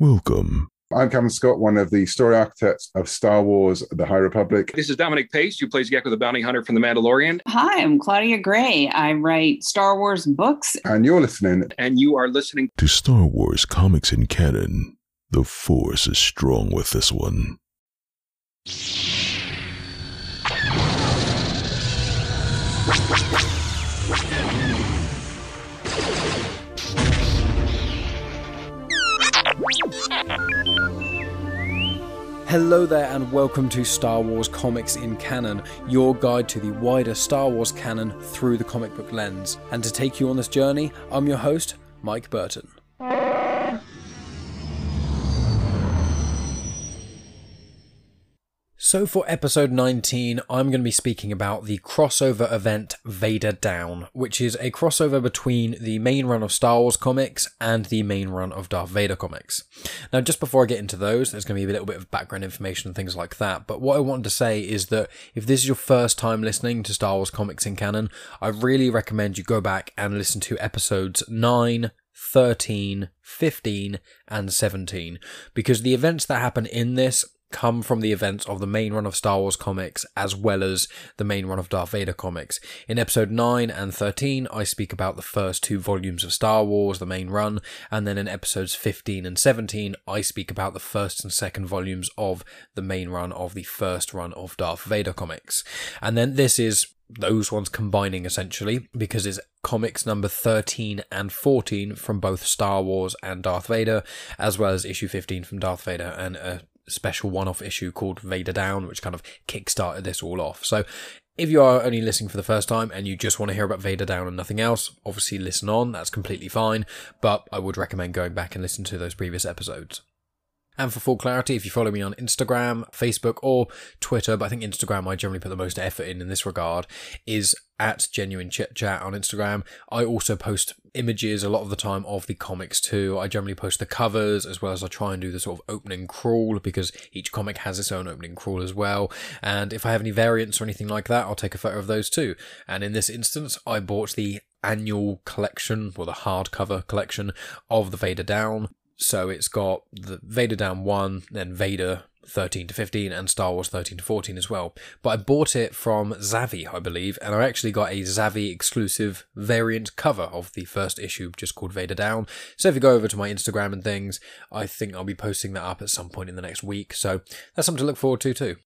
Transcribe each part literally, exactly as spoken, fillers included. Welcome. I'm Kevin Scott, one of the story architects of Star Wars, The High Republic. This is Dominic Pace, who plays Gekko the Bounty Hunter from The Mandalorian. Hi, I'm Claudia Gray. I write Star Wars books. And you're listening. And you are listening. To Star Wars comics and canon, the Force is strong with this one. Hello there and welcome to Star Wars Comics in Canon, your guide to the wider Star Wars canon through the comic book lens. And to take you on this journey, I'm your host, Mike Burton. So for episode nineteen, I'm going to be speaking about the crossover event Vader Down, which is a crossover between the main run of Star Wars comics and the main run of Darth Vader comics. Now, just before I get into those, there's going to be a little bit of background information and things like that, but what I wanted to say is that if this is your first time listening to Star Wars Comics in Canon, I really recommend you go back and listen to episodes nine, thirteen, fifteen, and seventeen, because the events that happen in this come from the events of the main run of Star Wars comics as well as the main run of Darth Vader comics. In episode nine and thirteen, I speak about the first two volumes of Star Wars, the main run, and then in episodes fifteen and seventeen, I speak about the first and second volumes of the main run of the first run of Darth Vader comics. And then this is those ones combining, essentially, because it's comics number thirteen and fourteen from both Star Wars and Darth Vader, as well as issue fifteen from Darth Vader and a special one-off issue called Vader Down, which kind of kickstarted this all off. So if you are only listening for the first time and you just want to hear about Vader Down and nothing else, obviously listen on, that's completely fine, but I would recommend going back and listening to those previous episodes. And for full clarity, if you follow me on Instagram, Facebook, or Twitter, but I think Instagram I generally put the most effort in in this regard, is at Genuine Chit Chat on Instagram. I also post images a lot of the time of the comics too. I generally post the covers as well as I try and do the sort of opening crawl because each comic has its own opening crawl as well. And if I have any variants or anything like that, I'll take a photo of those too. And in this instance, I bought the annual collection, or the hardcover collection of the Vader Down. So it's got the Vader Down one, then Vader thirteen to fifteen, and Star Wars thirteen to fourteen as well. But I bought it from Zavi, I believe, and I actually got a Zavi exclusive variant cover of the first issue just called Vader Down. So if you go over to my Instagram and things, I think I'll be posting that up at some point in the next week. So that's something to look forward to too.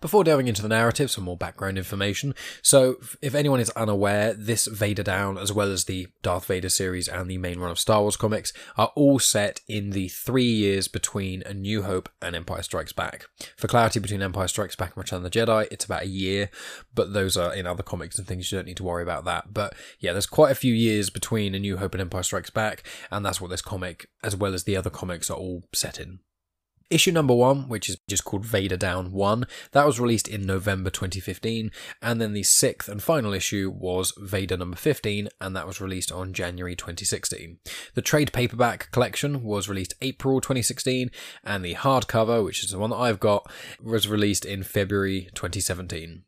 Before delving into the narrative, some more background information. So if anyone is unaware, this Vader Down, as well as the Darth Vader series and the main run of Star Wars comics, are all set in the three years between A New Hope and Empire Strikes Back. For clarity, between Empire Strikes Back and Return of the Jedi, it's about a year, but those are in other comics and things, you don't need to worry about that. But yeah, there's quite a few years between A New Hope and Empire Strikes Back, and that's what this comic, as well as the other comics, are all set in. Issue number one, which is just called Vader Down one, that was released in November twenty fifteen, and then the sixth and final issue was Vader number fifteen, and that was released on January twenty sixteen. The trade paperback collection was released April twenty sixteen, and the hardcover, which is the one that I've got, was released in February twenty seventeen.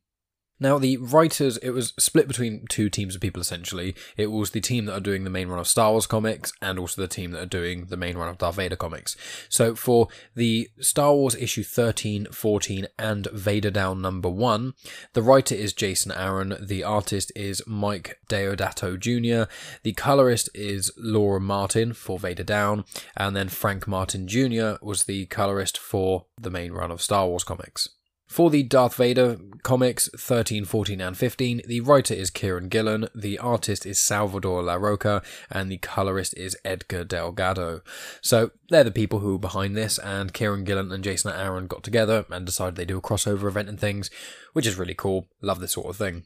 Now, the writers, it was split between two teams of people, essentially. It was the team that are doing the main run of Star Wars comics and also the team that are doing the main run of Darth Vader comics. So for the Star Wars issue thirteen, fourteen, and Vader Down number one, the writer is Jason Aaron, the artist is Mike Deodato Junior, the colorist is Laura Martin for Vader Down, and then Frank Martin Junior was the colorist for the main run of Star Wars comics. For the Darth Vader comics thirteen, fourteen, and fifteen, the writer is Kieron Gillen, the artist is Salvador Larroca, and the colorist is Edgar Delgado. So they're the people who were behind this, and Kieron Gillen and Jason Aaron got together and decided they do a crossover event and things, which is really cool. Love this sort of thing.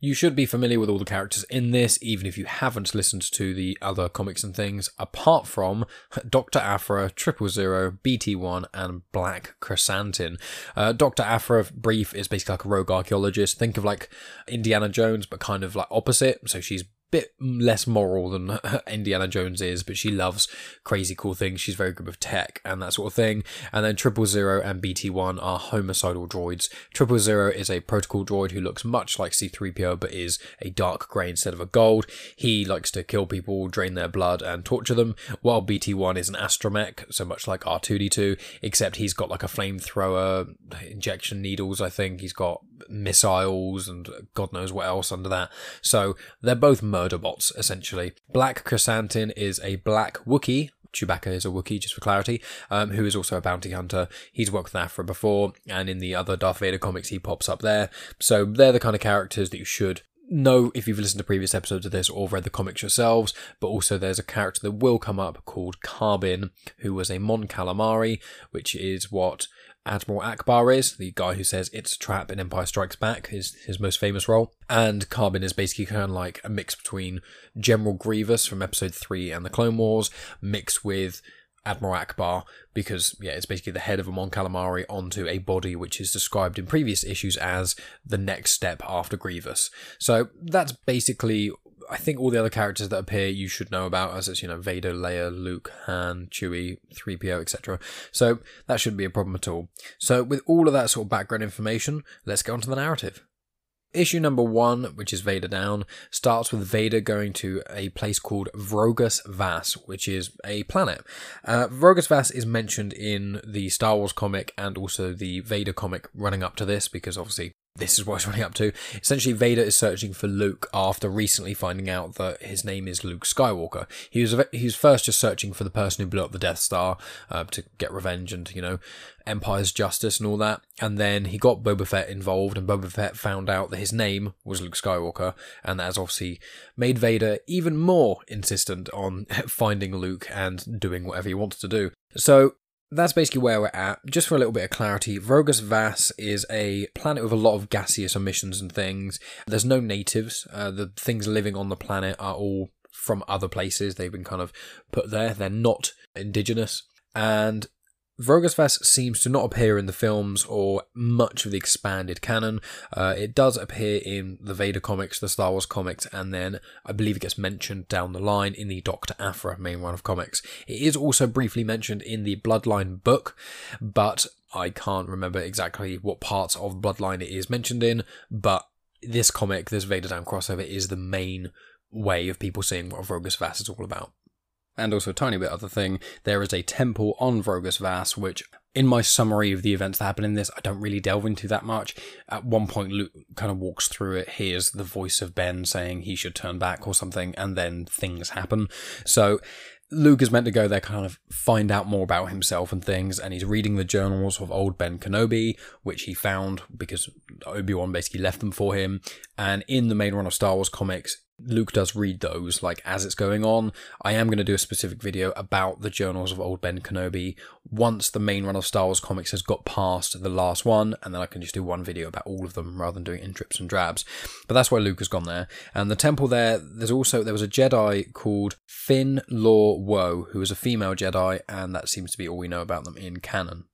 You should be familiar with all the characters in this, even if you haven't listened to the other comics and things, apart from Doctor Aphra, Triple Zero, B T one, and Black Krrsantan. Uh, Doctor Aphra, brief, is basically like a rogue archaeologist. Think of like Indiana Jones, but kind of like opposite. So she's bit less moral than Indiana Jones is, but she loves crazy cool things. She's very good with tech and that sort of thing. And then Triple Zero and B T one are homicidal droids. Triple Zero is a protocol droid who looks much like C three P O but is a dark grey instead of a gold. He likes to kill people, drain their blood and torture them, while B T one is an astromech, so much like R two D two, except he's got like a flamethrower, injection needles, I think. He's got missiles and God knows what else under that. So they're both murder bots, essentially. Black Krrsantan is a black Wookiee. Chewbacca is a Wookiee, just for clarity, um, who is also a bounty hunter. He's worked with Aphra before, and in the other Darth Vader comics, he pops up there. So they're the kind of characters that you should know if you've listened to previous episodes of this or read the comics yourselves, but also there's a character that will come up called Karbin, who was a Mon Calamari, which is what Admiral Akbar is, the guy who says it's a trap in Empire Strikes Back, is his most famous role. And Karbin is basically kind of like a mix between General Grievous from Episode three and the Clone Wars, mixed with Admiral Akbar, because yeah, it's basically the head of a Mon Calamari onto a body which is described in previous issues as the next step after Grievous. So that's basically, I think, all the other characters that appear you should know about, as it's, you know, Vader, Leia, Luke, Han, Chewie, three P O, et cetera. So that shouldn't be a problem at all. So with all of that sort of background information, let's get on to the narrative. Issue number one, which is Vader Down, starts with Vader going to a place called Vrogas Vas, which is a planet. Uh, Vrogas Vas is mentioned in the Star Wars comic and also the Vader comic running up to this, because obviously this is what it's running up to. Essentially, Vader is searching for Luke after recently finding out that his name is Luke Skywalker. He was he was first just searching for the person who blew up the Death Star uh, to get revenge and, you know, Empire's justice and all that. And then he got Boba Fett involved, and Boba Fett found out that his name was Luke Skywalker, and that has obviously made Vader even more insistent on finding Luke and doing whatever he wants to do. So that's basically where we're at. Just for a little bit of clarity, Vrogas Vas is a planet with a lot of gaseous emissions and things. There's no natives. Uh, the things living on the planet are all from other places. They've been kind of put there. They're not indigenous. And Vrogas Vas seems to not appear in the films or much of the expanded canon. Uh, it does appear in the Vader comics, the Star Wars comics, and then I believe it gets mentioned down the line in the Doctor Aphra main run of comics. It is also briefly mentioned in the Bloodline book, but I can't remember exactly what parts of Bloodline it is mentioned in, but this comic, this Vader Down crossover, is the main way of people seeing what Vrogas Vas is all about. And also a tiny bit other thing, there is a temple on Vrogas Vas, which in my summary of the events that happen in this, I don't really delve into that much. At one point, Luke kind of walks through it, hears the voice of Ben saying he should turn back or something, and then things happen. So Luke is meant to go there, kind of find out more about himself and things, and he's reading the journals of old Ben Kenobi, which he found because Obi-Wan basically left them for him. And in the main run of Star Wars comics, Luke does read those, like, as it's going on. I am going to do a specific video about the journals of old Ben Kenobi once the main run of Star Wars comics has got past the last one, and then I can just do one video about all of them rather than doing it in drips and drabs. But that's why Luke has gone there. And the temple there, there's also, there was a Jedi called Finn Law Woe, who was a female Jedi, and that seems to be all we know about them in canon.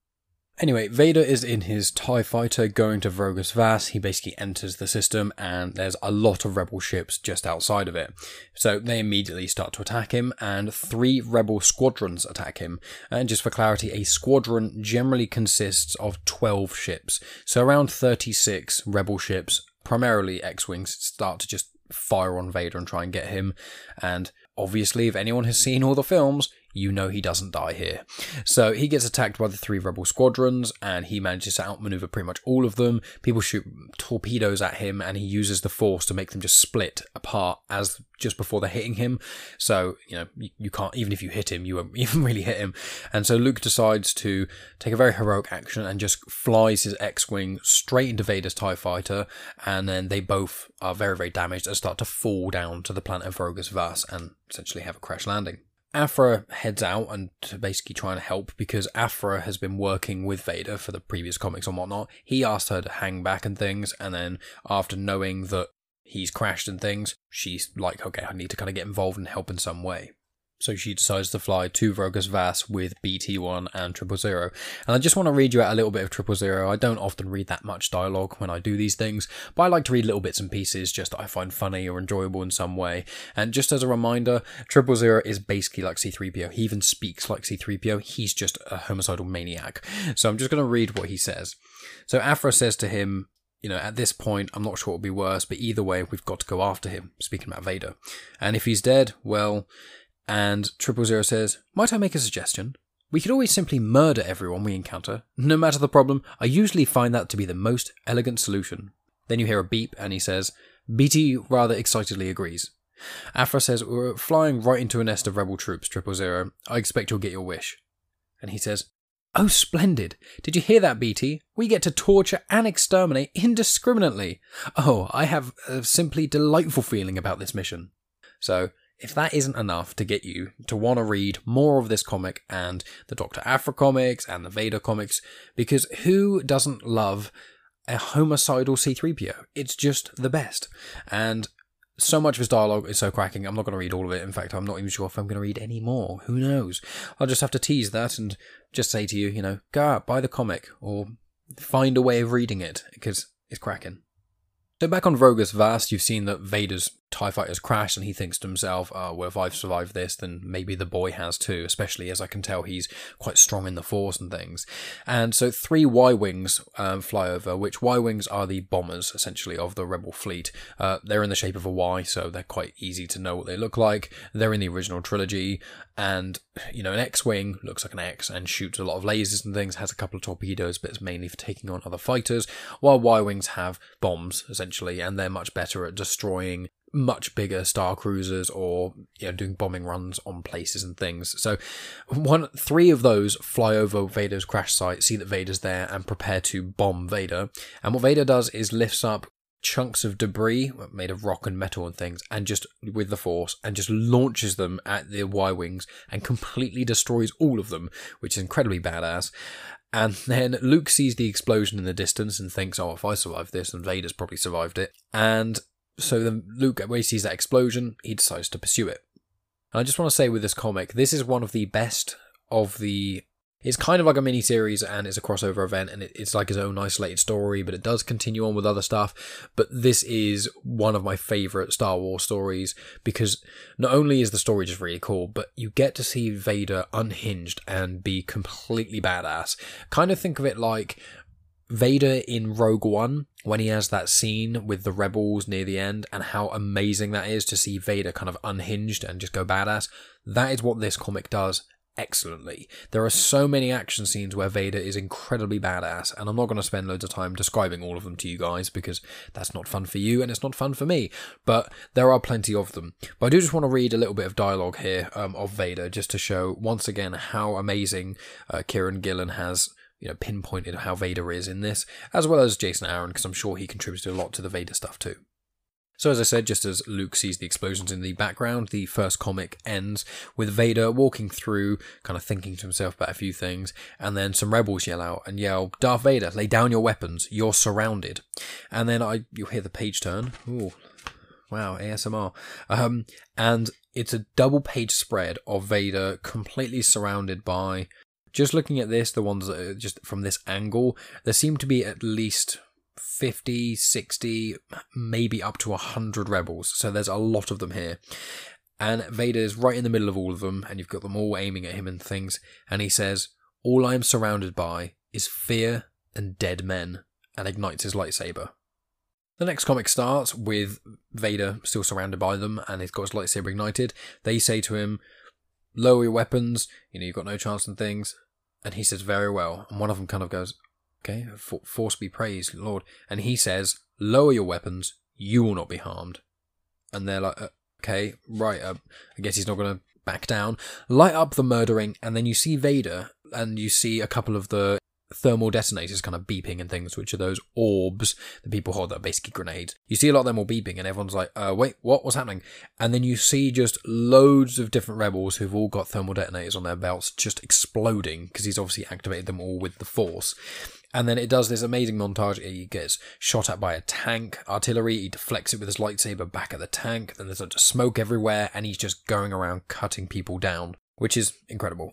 Anyway, Vader is in his TIE fighter going to Vrogas Vas. He basically enters the system, and there's a lot of rebel ships just outside of it. So they immediately start to attack him, and three rebel squadrons attack him. And just for clarity, a squadron generally consists of twelve ships. So around thirty-six rebel ships, primarily X-Wings, start to just fire on Vader and try and get him. And obviously, if anyone has seen all the films, you know he doesn't die here. So he gets attacked by the three rebel squadrons, and he manages to outmaneuver pretty much all of them. People shoot torpedoes at him, and he uses the force to make them just split apart as just before they're hitting him. So, you know, you, you can't, even if you hit him, you won't even really hit him. And so Luke decides to take a very heroic action and just flies his X-Wing straight into Vader's TIE fighter, and then they both are very, very damaged and start to fall down to the planet of Vrogas Vas and essentially have a crash landing. Aphra heads out and to basically try and help, because Aphra has been working with Vader for the previous comics and whatnot. He asked her to hang back and things, and then after knowing that he's crashed and things, she's like, okay, I need to kind of get involved and help in some way. So she decides to fly to Vrogas Vas with B T one and Triple Zero. And I just want to read you out a little bit of Triple Zero. I don't often read that much dialogue when I do these things, but I like to read little bits and pieces just that I find funny or enjoyable in some way. And just as a reminder, Triple Zero is basically like C three P O. He even speaks like C three P O. He's just a homicidal maniac. So I'm just going to read what he says. So Aphra says to him, you know, at this point, I'm not sure it'll be worse, but either way, we've got to go after him, speaking about Vader. And if he's dead, well... And Triple Zero says, might I make a suggestion? We could always simply murder everyone we encounter. No matter the problem, I usually find that to be the most elegant solution. Then you hear a beep, and he says, B T rather excitedly agrees. Aphra says, we're flying right into a nest of rebel troops, Triple Zero. I expect you'll get your wish. And he says, oh, splendid. Did you hear that, B T? We get to torture and exterminate indiscriminately. Oh, I have a simply delightful feeling about this mission. So... if that isn't enough to get you to want to read more of this comic and the Doctor Aphra comics and the Vader comics, because who doesn't love a homicidal C three P O? It's just the best. And so much of his dialogue is so cracking. I'm not going to read all of it. In fact, I'm not even sure if I'm going to read any more. Who knows? I'll just have to tease that and just say to you, you know, go out, buy the comic or find a way of reading it because it's cracking. So back on Vrogas Vas, you've seen that Vader's TIE fighter's crashed and he thinks to himself, oh, well, if I've survived this, then maybe the boy has too, especially as I can tell he's quite strong in the Force and things. And so three Y-Wings um, fly over, which Y-Wings are the bombers, essentially, of the Rebel fleet. Uh, they're in the shape of a Y, so they're quite easy to know what they look like. They're in the original trilogy, and, you know, an X-Wing looks like an X and shoots a lot of lasers and things, has a couple of torpedoes, but it's mainly for taking on other fighters, while Y-Wings have bombs, essentially. And they're much better at destroying much bigger star cruisers or, you know, doing bombing runs on places and things. So one, three of those fly over Vader's crash site, see that Vader's there, and prepare to bomb Vader. And what Vader does is lifts up chunks of debris made of rock and metal and things, and just with the Force, and just launches them at the Y-Wings and completely destroys all of them, which is incredibly badass. And then Luke sees the explosion in the distance and thinks, oh, if I survived this, then Vader's probably survived it. And so then Luke, when he sees that explosion, he decides to pursue it. And I just want to say with this comic, this is one of the best of the... It's kind of like a mini-series, and it's a crossover event, and it's like his own isolated story, but it does continue on with other stuff. But this is one of my favourite Star Wars stories, because not only is the story just really cool, but you get to see Vader unhinged and be completely badass. Kind of think of it like Vader in Rogue One, when he has that scene with the rebels near the end, and how amazing that is to see Vader kind of unhinged and just go badass. That is what this comic does. Excellently. There are so many action scenes where Vader is incredibly badass, and I'm not going to spend loads of time describing all of them to you guys because that's not fun for you and it's not fun for me, but there are plenty of them. But I do just want to read a little bit of dialogue here um, of Vader, just to show once again how amazing uh, Kieron Gillen has, you know, pinpointed how Vader is in this, as well as Jason Aaron, because I'm sure he contributed a lot to the Vader stuff too. So as I said, just as Luke sees the explosions in the background, the first comic ends with Vader walking through, kind of thinking to himself about a few things, and then some rebels yell out and yell, Darth Vader, lay down your weapons, you're surrounded. And then I you hear the page turn. Ooh, wow, A S M R. Um, and it's a double page spread of Vader completely surrounded by, just looking at this, the ones that are just from this angle, there seem to be at least... fifty, sixty, maybe up to one hundred rebels. So there's a lot of them here. And Vader's right in the middle of all of them, and you've got them all aiming at him and things. And he says, all I'm surrounded by is fear and dead men, and ignites his lightsaber. The next comic starts with Vader still surrounded by them, and he's got his lightsaber ignited. They say to him, lower your weapons, you know, you've got no chance and things. And he says, very well. And one of them kind of goes, okay, force be praised, Lord. And he says, lower your weapons, you will not be harmed. And they're like, uh, okay, right, uh, I guess he's not going to back down. Light up the murdering, and then you see Vader, and you see a couple of the thermal detonators kind of beeping and things, which are those orbs that people hold that are basically grenades. You see a lot of them all beeping, and everyone's like, uh, wait, what? What's happening? And then you see just loads of different rebels who've all got thermal detonators on their belts just exploding, because he's obviously activated them all with the Force. And then it does this amazing montage. He gets shot at by a tank, artillery. He deflects it with his lightsaber back at the tank. Then there's a bunch of smoke everywhere, and he's just going around cutting people down, which is incredible.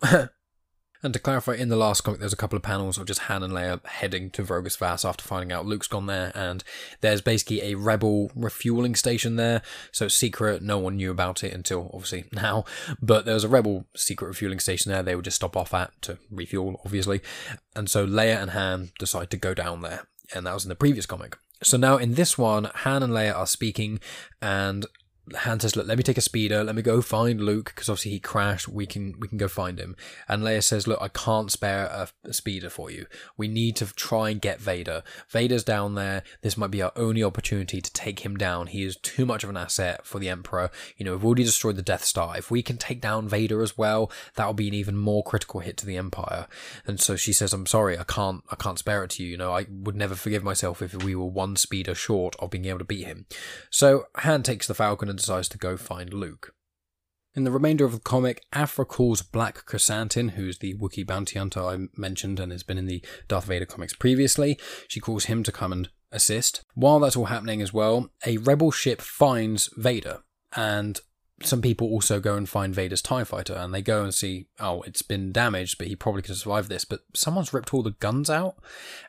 And to clarify, in the last comic, there's a couple of panels of just Han and Leia heading to Vrogas Vas after finding out Luke's gone there, and there's basically a rebel refueling station there, so it's secret, no one knew about it until, obviously, now, but there was a rebel secret refueling station there they would just stop off at to refuel, obviously, and so Leia and Han decide to go down there, and that was in the previous comic. So now in this one, Han and Leia are speaking, and Han says, look, let me take a speeder, let me go find Luke, because obviously he crashed, we can we can go find him. And Leia says, look, I can't spare a, a speeder for you. We need to try and get Vader. Vader's down there, this might be our only opportunity to take him down. He is too much of an asset for the Emperor. You know, we've already destroyed the Death Star. If we can take down Vader as well, that'll be an even more critical hit to the Empire. And so she says, I'm sorry, I can't I can't spare it to you. You know, I would never forgive myself if we were one speeder short of being able to beat him. So Han takes the Falcon and decides to go find Luke. In the remainder of the comic, Aphra calls Black Krrsantan, who's the Wookiee bounty hunter I mentioned and has been in the Darth Vader comics previously. She calls him to come and assist. While that's all happening as well, a rebel ship finds Vader, and some people also go and find Vader's TIE fighter, and they go and see, oh, it's been damaged, but he probably could survive this, but someone's ripped all the guns out,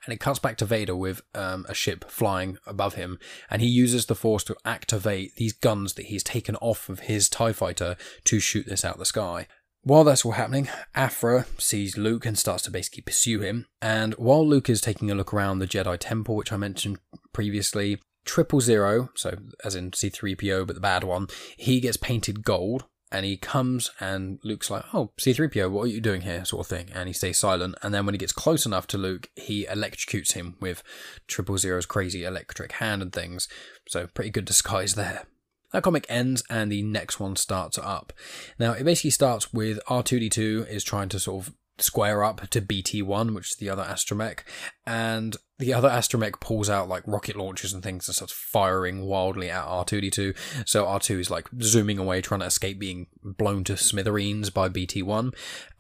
and it cuts back to Vader with um, a ship flying above him, and he uses the Force to activate these guns that he's taken off of his TIE fighter to shoot this out the sky. While that's all happening, Aphra sees Luke and starts to basically pursue him, and while Luke is taking a look around the Jedi Temple, which I mentioned previously, Triple Zero, so as in C three P O, but the bad one, he gets painted gold, and he comes, and Luke's like, oh, C three P O, what are you doing here, sort of thing, and he stays silent, and then when he gets close enough to Luke, he electrocutes him with Triple Zero's crazy electric hand and things, so pretty good disguise there. That comic ends, and the next one starts up. Now, it basically starts with R two D two is trying to sort of square up to B T one, which is the other astromech, and the other astromech pulls out like rocket launchers and things and starts firing wildly at R two D two, so R two is like zooming away trying to escape being blown to smithereens by B T one,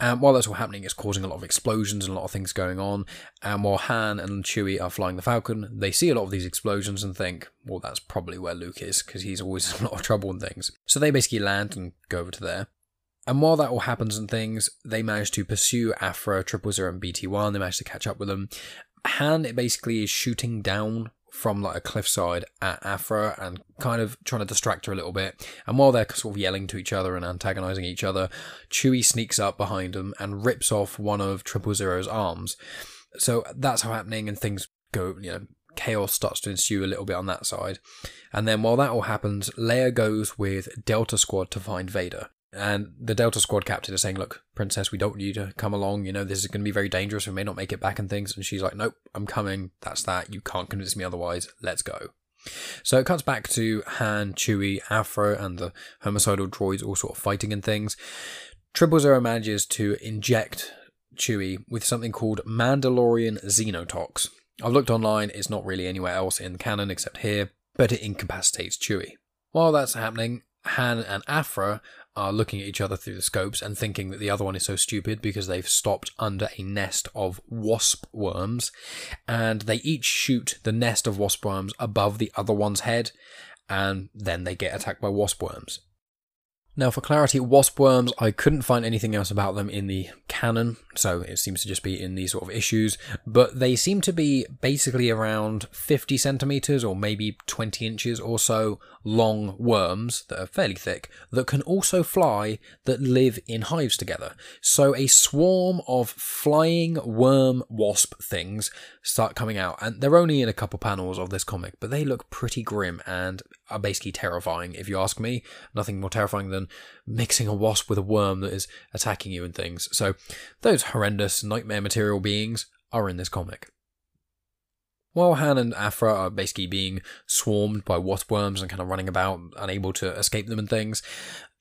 and while that's all happening, it's causing a lot of explosions and a lot of things going on, and while Han and Chewie are flying the Falcon, they see a lot of these explosions and think, well, that's probably where Luke is, because he's always in a lot of trouble and things, so they basically land and go over to there. And while that all happens and things, they manage to pursue Aphra, Triple Zero, and B T one. They manage to catch up with them. Han basically is shooting down from like a cliffside at Aphra and kind of trying to distract her a little bit. And while they're sort of yelling to each other and antagonizing each other, Chewie sneaks up behind them and rips off one of Triple Zero's arms. So that's how happening and things go, you know, chaos starts to ensue a little bit on that side. And then while that all happens, Leia goes with Delta Squad to find Vader. And the Delta Squad captain is saying, look, Princess, we don't need to come along, you know, this is going to be very dangerous, we may not make it back and things, and she's like, nope, I'm coming, that's that, you can't convince me otherwise, let's go. So it cuts back to Han, Chewie, Aphra, and the homicidal droids all sort of fighting and things. Triple Zero manages to inject Chewie with something called Mandalorian Xenotox. I've looked online, it's not really anywhere else in canon except here, but it incapacitates Chewie. While that's happening, Han and Aphra are looking at each other through the scopes and thinking that the other one is so stupid because they've stopped under a nest of wasp worms, and they each shoot the nest of wasp worms above the other one's head, and then they get attacked by wasp worms. Now, for clarity, wasp worms, I couldn't find anything else about them in the canon, so it seems to just be in these sort of issues, but they seem to be basically around fifty centimeters or maybe twenty inches or so long worms that are fairly thick that can also fly, that live in hives together. So a swarm of flying worm wasp things start coming out, and they're only in a couple panels of this comic, but they look pretty grim and are basically terrifying, if you ask me. Nothing more terrifying than mixing a wasp with a worm that is attacking you and things. So those horrendous nightmare material beings are in this comic. While Han and Aphra are basically being swarmed by wasp worms and kind of running about, unable to escape them and things,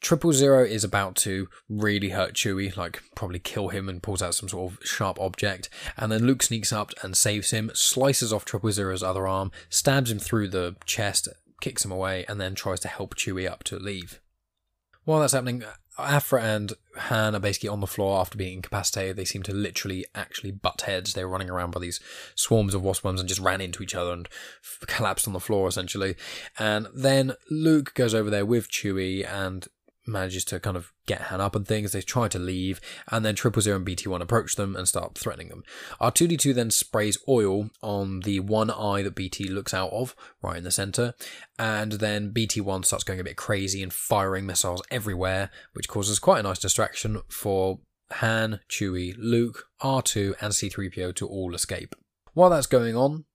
Triple Zero is about to really hurt Chewie, like probably kill him, and pulls out some sort of sharp object, and then Luke sneaks up and saves him, slices off Triple Zero's other arm, stabs him through the chest, kicks him away, and then tries to help Chewie up to leave. While that's happening, Aphra and Han are basically on the floor after being incapacitated. They seem to literally actually butt heads. They were running around by these swarms of wasp worms and just ran into each other and f- collapsed on the floor, essentially. And then Luke goes over there with Chewie and manages to kind of get Han up and things. They try to leave, and then Triple Zero and B T one approach them and start threatening them. R two D two then sprays oil on the one eye that B T looks out of, right in the centre, and then B T one starts going a bit crazy and firing missiles everywhere, which causes quite a nice distraction for Han, Chewie, Luke, R two, and C three P O to all escape. While that's going on,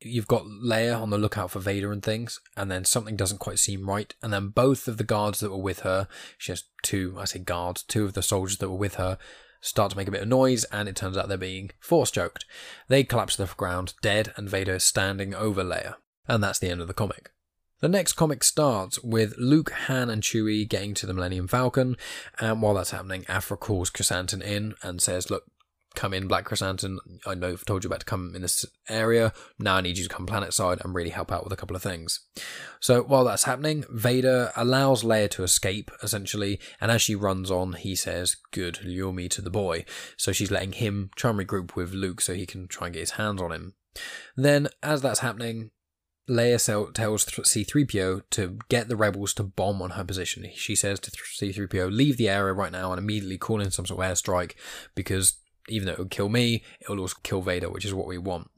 you've got Leia on the lookout for Vader and things, and then something doesn't quite seem right, and then both of the guards that were with her, she has two, I say guards, two of the soldiers that were with her, start to make a bit of noise, and it turns out they're being force choked. They collapse to the ground, dead, and Vader is standing over Leia. And that's the end of the comic. The next comic starts with Luke, Han, and Chewie getting to the Millennium Falcon, and while that's happening, Aphra calls Krrsantan in and says, look, come in, Black Krrsantan. I know I've told you about to come in this area. Now I need you to come planet side and really help out with a couple of things. So while that's happening, Vader allows Leia to escape, essentially, and as she runs on, he says, good, lure me to the boy. So she's letting him try and regroup with Luke so he can try and get his hands on him. Then, as that's happening, Leia tells C three P O to get the rebels to bomb on her position. She says to C three P O, leave the area right now and immediately call in some sort of airstrike, because even though it would kill me, it will also kill Vader, which is what we want.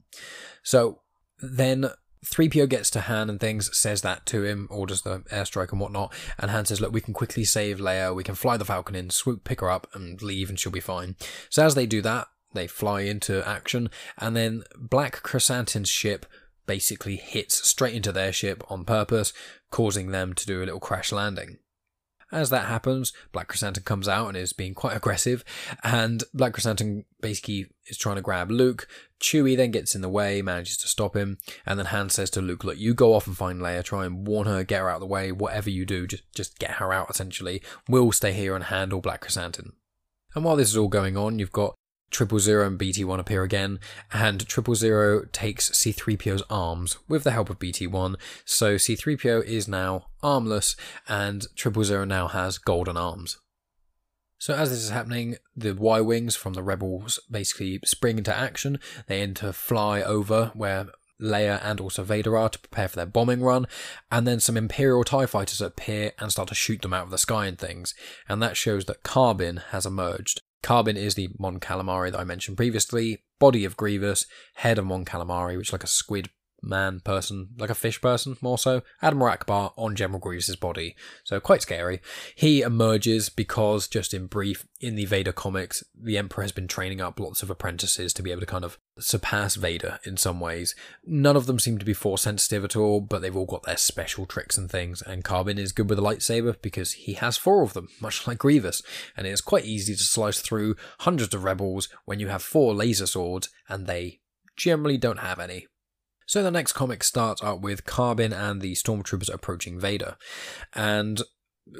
So then three P O gets to Han and things, says that to him, orders the airstrike and whatnot, and Han says, look, we can quickly save Leia, we can fly the Falcon in, swoop, pick her up, and leave, and she'll be fine. So as they do that, they fly into action, and then Black Krrsantan's ship basically hits straight into their ship on purpose, causing them to do a little crash landing. As that happens, Black Krrsantan comes out and is being quite aggressive, and Black Krrsantan basically is trying to grab Luke. Chewie then gets in the way, manages to stop him, and then Han says to Luke, look, you go off and find Leia, try and warn her, get her out of the way, whatever you do, just, just get her out, essentially. We'll stay here and handle Black Krrsantan. And while this is all going on, you've got Triple Zero and B T one appear again, and Triple Zero takes C three P O's arms with the help of B T one, so C three P O is now armless, and Triple Zero now has golden arms. So as this is happening, the Y-Wings from the Rebels basically spring into action. They enter fly over where Leia and also Vader are to prepare for their bombing run, and then some Imperial TIE fighters appear and start to shoot them out of the sky and things, and that shows that Karbin has emerged. Karbin is the Mon Calamari that I mentioned previously, body of Grievous, head of Mon Calamari, which is like a squid man person, like a fish person more so, Admiral Akbar on General Grievous's body, so quite scary. He emerges because, just in brief, in the Vader comics, the Emperor has been training up lots of apprentices to be able to kind of surpass Vader in some ways. None of them seem to be force sensitive at all, but they've all got their special tricks and things, and Karbin is good with a lightsaber because he has four of them, much like Grievous, and it's quite easy to slice through hundreds of rebels when you have four laser swords and they generally don't have any. So the next comic starts up with Karbin and the Stormtroopers approaching Vader. And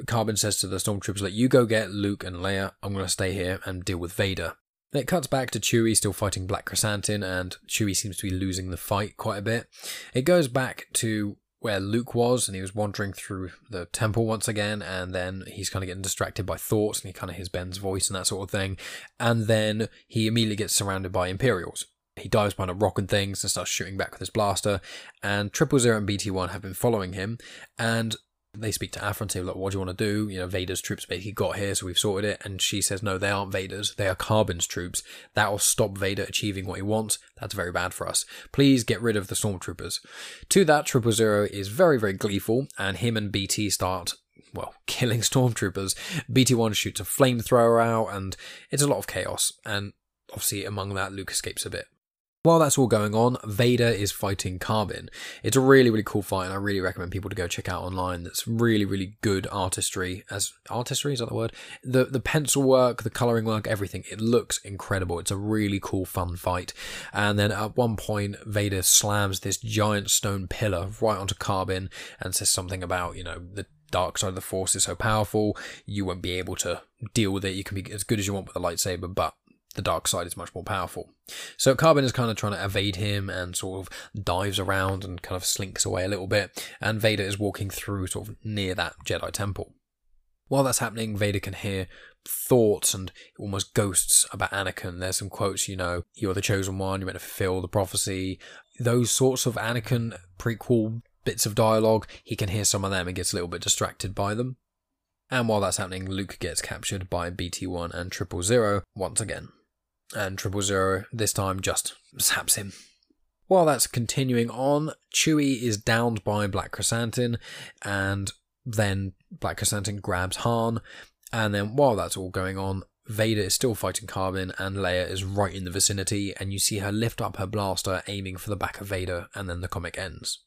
Karbin says to the Stormtroopers, let you go get Luke and Leia, I'm going to stay here and deal with Vader. Then it cuts back to Chewie still fighting Black Krrsantan, and Chewie seems to be losing the fight quite a bit. It goes back to where Luke was, and he was wandering through the temple once again, and then he's kind of getting distracted by thoughts, and he kind of hears Ben's voice and that sort of thing. And then he immediately gets surrounded by Imperials. He dives behind a rock and things and starts shooting back with his blaster, and Triple Zero and B T one have been following him, and they speak to Aphra and say, look, what do you want to do? You know, Vader's troops basically got here, so we've sorted it, and she says, no, they aren't Vader's, they are Karbin's troops. That will stop Vader achieving what he wants. That's very bad for us. Please get rid of the Stormtroopers. To that, Triple Zero is very, very gleeful, and him and B T start, well, killing Stormtroopers. B T one shoots a flamethrower out, and it's a lot of chaos, and obviously among that, Luke escapes a bit. While that's all going on, Vader is fighting Karbin. It's a really, really cool fight, and I really recommend people to go check out online. That's really, really good artistry. As artistry, is that the word? The the pencil work, the colouring work, everything. It looks incredible. It's a really cool, fun fight. And then at one point, Vader slams this giant stone pillar right onto Karbin and says something about, you know, the dark side of the Force is so powerful, you won't be able to deal with it. You can be as good as you want with a lightsaber, but the dark side is much more powerful. So Karbin is kind of trying to evade him and sort of dives around and kind of slinks away a little bit, and Vader is walking through sort of near that Jedi temple. While that's happening, Vader can hear thoughts and almost ghosts about Anakin. There's some quotes, you know, you're the chosen one, you're meant to fulfill the prophecy. Those sorts of Anakin prequel bits of dialogue, he can hear some of them and gets a little bit distracted by them. And while that's happening, Luke gets captured by B T one and Triple Zero once again. And Triple Zero, this time, just saps him. While that's continuing on, Chewie is downed by Black Krrsantan, and then Black Krrsantan grabs Han, and then while that's all going on, Vader is still fighting Karbin, and Leia is right in the vicinity, and you see her lift up her blaster, aiming for the back of Vader, and then the comic ends.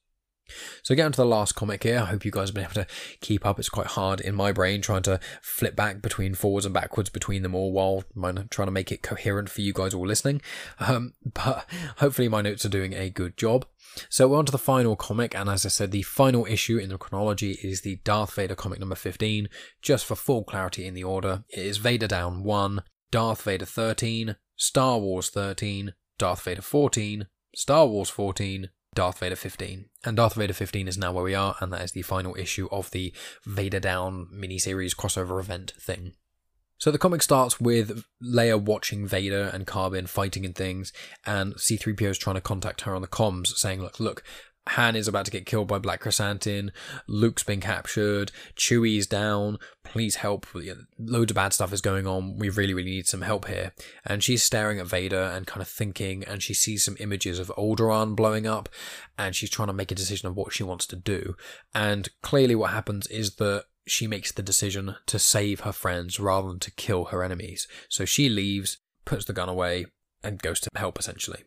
So get on to the last comic here. I hope you guys have been able to keep up. It's quite hard in my brain trying to flip back between forwards and backwards between them all while trying to make it coherent for you guys all listening. Um, but hopefully my notes are doing a good job. So we're on to the final comic, and as I said, the final issue in the chronology is the Darth Vader comic number fifteen. Just for full clarity in the order, it is Vader Down one, Darth Vader thirteen, Star Wars thirteen, Darth Vader fourteen, Star Wars fourteen, Darth Vader fifteen. And Darth Vader fifteen is now where we are, and that is the final issue of the Vader Down miniseries crossover event thing. So the comic starts with Leia watching Vader and Karbin fighting and things, and C three P O is trying to contact her on the comms, saying, look, look, Han is about to get killed by Black Krrsantan, Luke's been captured, Chewie's down, please help, loads of bad stuff is going on, we really, really need some help here. And she's staring at Vader and kind of thinking, and she sees some images of Alderaan blowing up, and she's trying to make a decision of what she wants to do. And clearly what happens is that she makes the decision to save her friends rather than to kill her enemies. So she leaves, puts the gun away, and goes to help, essentially.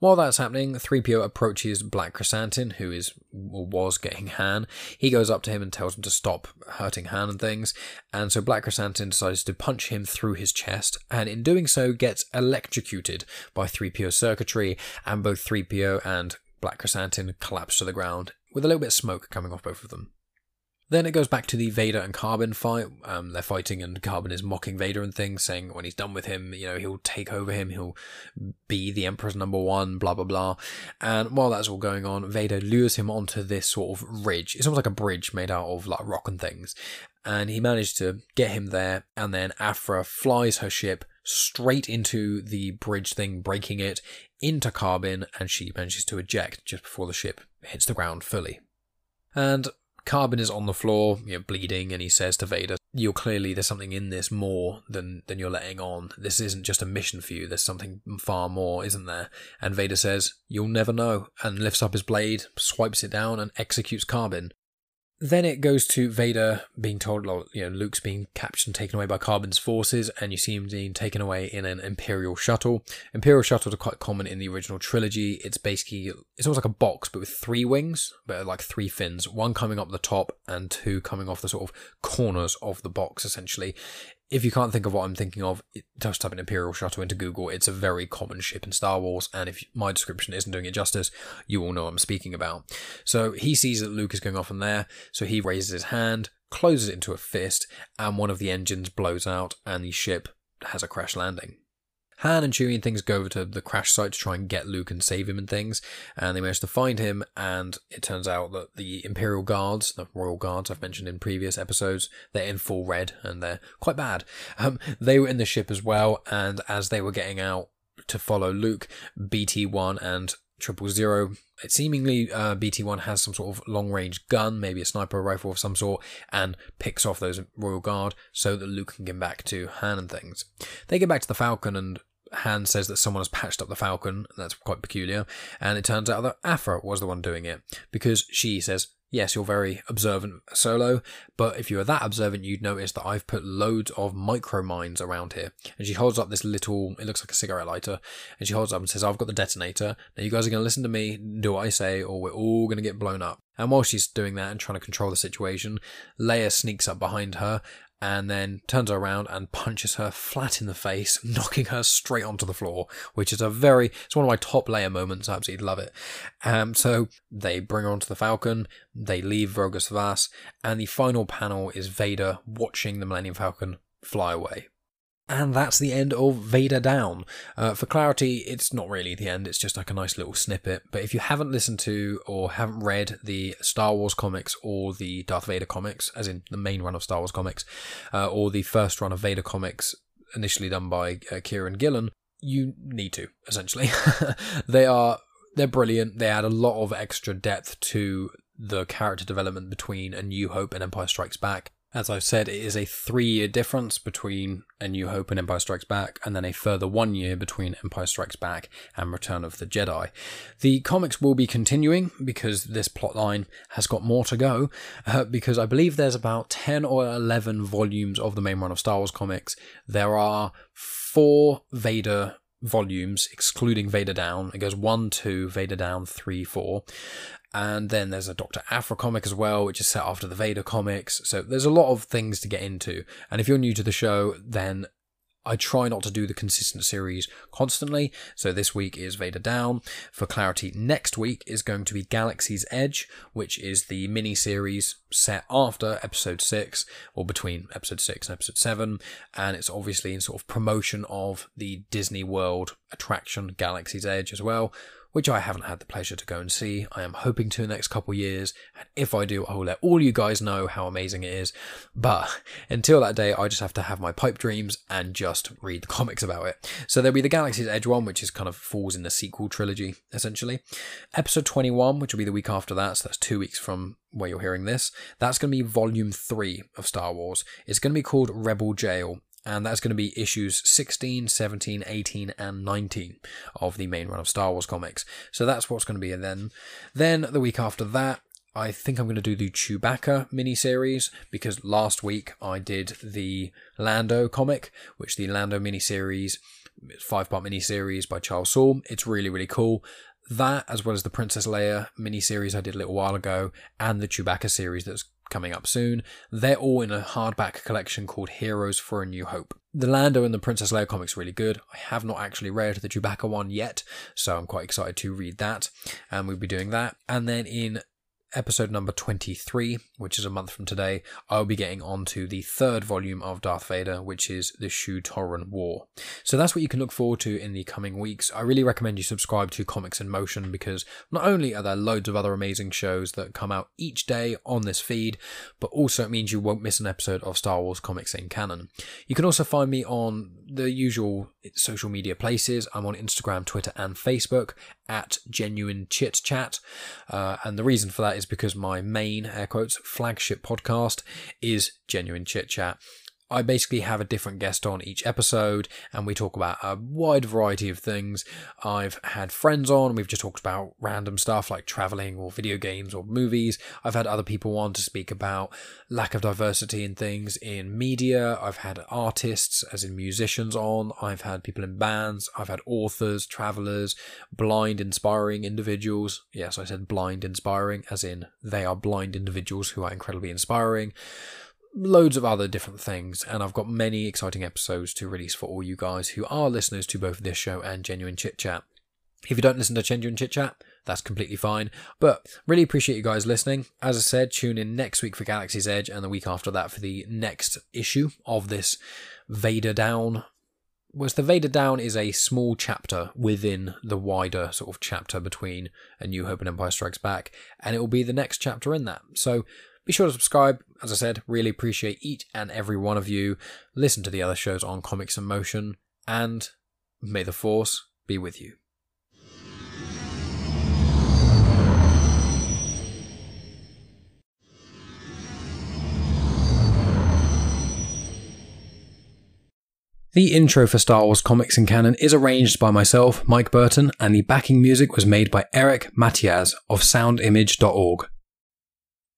While that's happening, three P O approaches Black Krrsantan, who is or was getting Han. He goes up to him and tells him to stop hurting Han and things, and so Black Krrsantan decides to punch him through his chest, and in doing so gets electrocuted by three P O circuitry, and both three P O and Black Krrsantan collapse to the ground, with a little bit of smoke coming off both of them. Then it goes back to the Vader and Karbin fight. Um, they're fighting, and Karbin is mocking Vader and things, saying when he's done with him, you know, he'll take over him, he'll be the Emperor's number one, blah, blah, blah. And while that's all going on, Vader lures him onto this sort of ridge. It's almost like a bridge made out of like rock and things. And he managed to get him there, and then Aphra flies her ship straight into the bridge thing, breaking it, into Karbin, and she manages to eject just before the ship hits the ground fully. And Karbin is on the floor, you know, bleeding, and he says to Vader, you're clearly, there's something in this more than, than you're letting on. This isn't just a mission for you. There's something far more, isn't there? And Vader says, you'll never know, and lifts up his blade, swipes it down, and executes Karbin. Then it goes to Vader being told, you know, Luke's being captured and taken away by Karbin's forces, and you see him being taken away in an Imperial shuttle. Imperial shuttles are quite common in the original trilogy. It's basically, it's almost like a box, but with three wings, but like three fins, one coming up the top and two coming off the sort of corners of the box, essentially. If you can't think of what I'm thinking of, just type an Imperial shuttle into Google. It's a very common ship in Star Wars, and if my description isn't doing it justice, you all know what I'm speaking about. So he sees that Luke is going off in there, so he raises his hand, closes it into a fist, and one of the engines blows out, and the ship has a crash landing. Han and Chewie and things go over to the crash site to try and get Luke and save him and things, and they manage to find him, and it turns out that the Imperial Guards, the Royal Guards I've mentioned in previous episodes, they're in full red, and they're quite bad. Um, they were in the ship as well, and as they were getting out to follow Luke, B T one and Triple Zero, it seemingly uh, B T one has some sort of long-range gun, maybe a sniper rifle of some sort, and picks off those Royal Guard so that Luke can get back to Han and things. They get back to the Falcon, and Han says that someone has patched up the Falcon. That's quite peculiar, and it turns out that Aphra was the one doing it, because she says, yes, you're very observant, Solo, but if you were that observant, you'd notice that I've put loads of micro mines around here. And she holds up this little, it looks like a cigarette lighter, and she holds up and says, I've got the detonator, now you guys are going to listen to me, do what I say, or we're all going to get blown up. And while she's doing that and trying to control the situation, Leia sneaks up behind her, and then turns her around and punches her flat in the face, knocking her straight onto the floor, which is a very, it's one of my top layer moments, I absolutely love it. Um, so they bring her onto the Falcon, they leave Vrogas Vas, and the final panel is Vader watching the Millennium Falcon fly away. And that's the end of Vader Down. Uh, for clarity, it's not really the end. It's just like a nice little snippet. But if you haven't listened to or haven't read the Star Wars comics or the Darth Vader comics, as in the main run of Star Wars comics, uh, or the first run of Vader comics initially done by uh, Kieron Gillen, you need to, essentially. They are, they're brilliant. They add a lot of extra depth to the character development between A New Hope and Empire Strikes Back. As I've said, it is a three-year difference between A New Hope and Empire Strikes Back, and then a further one year between Empire Strikes Back and Return of the Jedi. The comics will be continuing, because this plotline has got more to go, uh, because I believe there's about ten or eleven volumes of the main run of Star Wars comics. There are four Vader volumes, excluding Vader Down. It goes one, two, Vader Down, three, four. And then there's a Doctor Aphra comic as well, which is set after the Vader comics. So there's a lot of things to get into. And if you're new to the show, then I try not to do the consistent series constantly. So this week is Vader Down. For clarity, next week is going to be Galaxy's Edge, which is the mini-series set after Episode six, or between Episode six and Episode seven. And it's obviously in sort of promotion of the Disney World attraction Galaxy's Edge as well, which I haven't had the pleasure to go and see. I am hoping to in the next couple of years, and if I do, I will let all you guys know how amazing it is. But until that day, I just have to have my pipe dreams and just read the comics about it. So there'll be the Galaxy's Edge one, which is kind of falls in the sequel trilogy, essentially. Episode twenty-one, which will be the week after that, so that's two weeks from where you're hearing this. That's going to be Volume three of Star Wars. It's going to be called Rebel Jail. And that's going to be issues sixteen, seventeen, eighteen, and nineteen of the main run of Star Wars comics. So that's what's going to be then. Then the week after that, I think I'm going to do the Chewbacca miniseries, because last week I did the Lando comic, which the Lando miniseries, five-part miniseries by Charles Soule. It's really, really cool. That, as well as the Princess Leia miniseries I did a little while ago, and the Chewbacca series that's coming up soon, they're all in a hardback collection called Heroes for a New Hope. The Lando and the Princess Leia comics are really good. I have not actually read the Chewbacca one yet, so I'm quite excited to read that, and we'll be doing that. And then in episode number twenty-three, which is a month from today, I'll be getting on to the third volume of Darth Vader, which is the Shu-Torun War. So that's what you can look forward to in the coming weeks. I really recommend you subscribe to Comics in Motion, because not only are there loads of other amazing shows that come out each day on this feed, but also it means you won't miss an episode of Star Wars Comics in Canon. You can also find me on the usual social media places. I'm on Instagram, Twitter, and Facebook at Genuine Chit Chat, uh, and the reason for that is because my main, air quotes, flagship podcast is Genuine Chit Chat. I basically have a different guest on each episode, and we talk about a wide variety of things. I've had friends on, we've just talked about random stuff like traveling or video games or movies. I've had other people on to speak about lack of diversity in things in media. I've had artists, as in musicians, on. I've had people in bands. I've had authors, travelers, blind, inspiring individuals. Yes, I said blind, inspiring, as in they are blind individuals who are incredibly inspiring. Loads of other different things, and I've got many exciting episodes to release for all you guys who are listeners to both this show and Genuine Chit Chat. If you don't listen to Genuine Chit Chat, that's completely fine, but really appreciate you guys listening. As I said, tune in next week for Galaxy's Edge, and the week after that for the next issue of this Vader Down. Whereas the Vader Down is a small chapter within the wider sort of chapter between A New Hope and Empire Strikes Back, and it will be the next chapter in that. So be sure to subscribe. As I said, really appreciate each and every one of you. Listen to the other shows on Comics in Motion, and may the Force be with you. The intro for Star Wars Comics in Canon is arranged by myself, Mike Burton, and the backing music was made by Eric Matias of sound image dot org.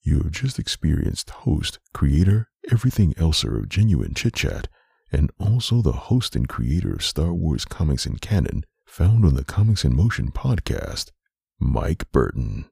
You have just experienced host, creator, everything elser of Genuine Chit Chat, and also the host and creator of Star Wars Comics in Canon, found on the Comics in Motion podcast, Mike Burton.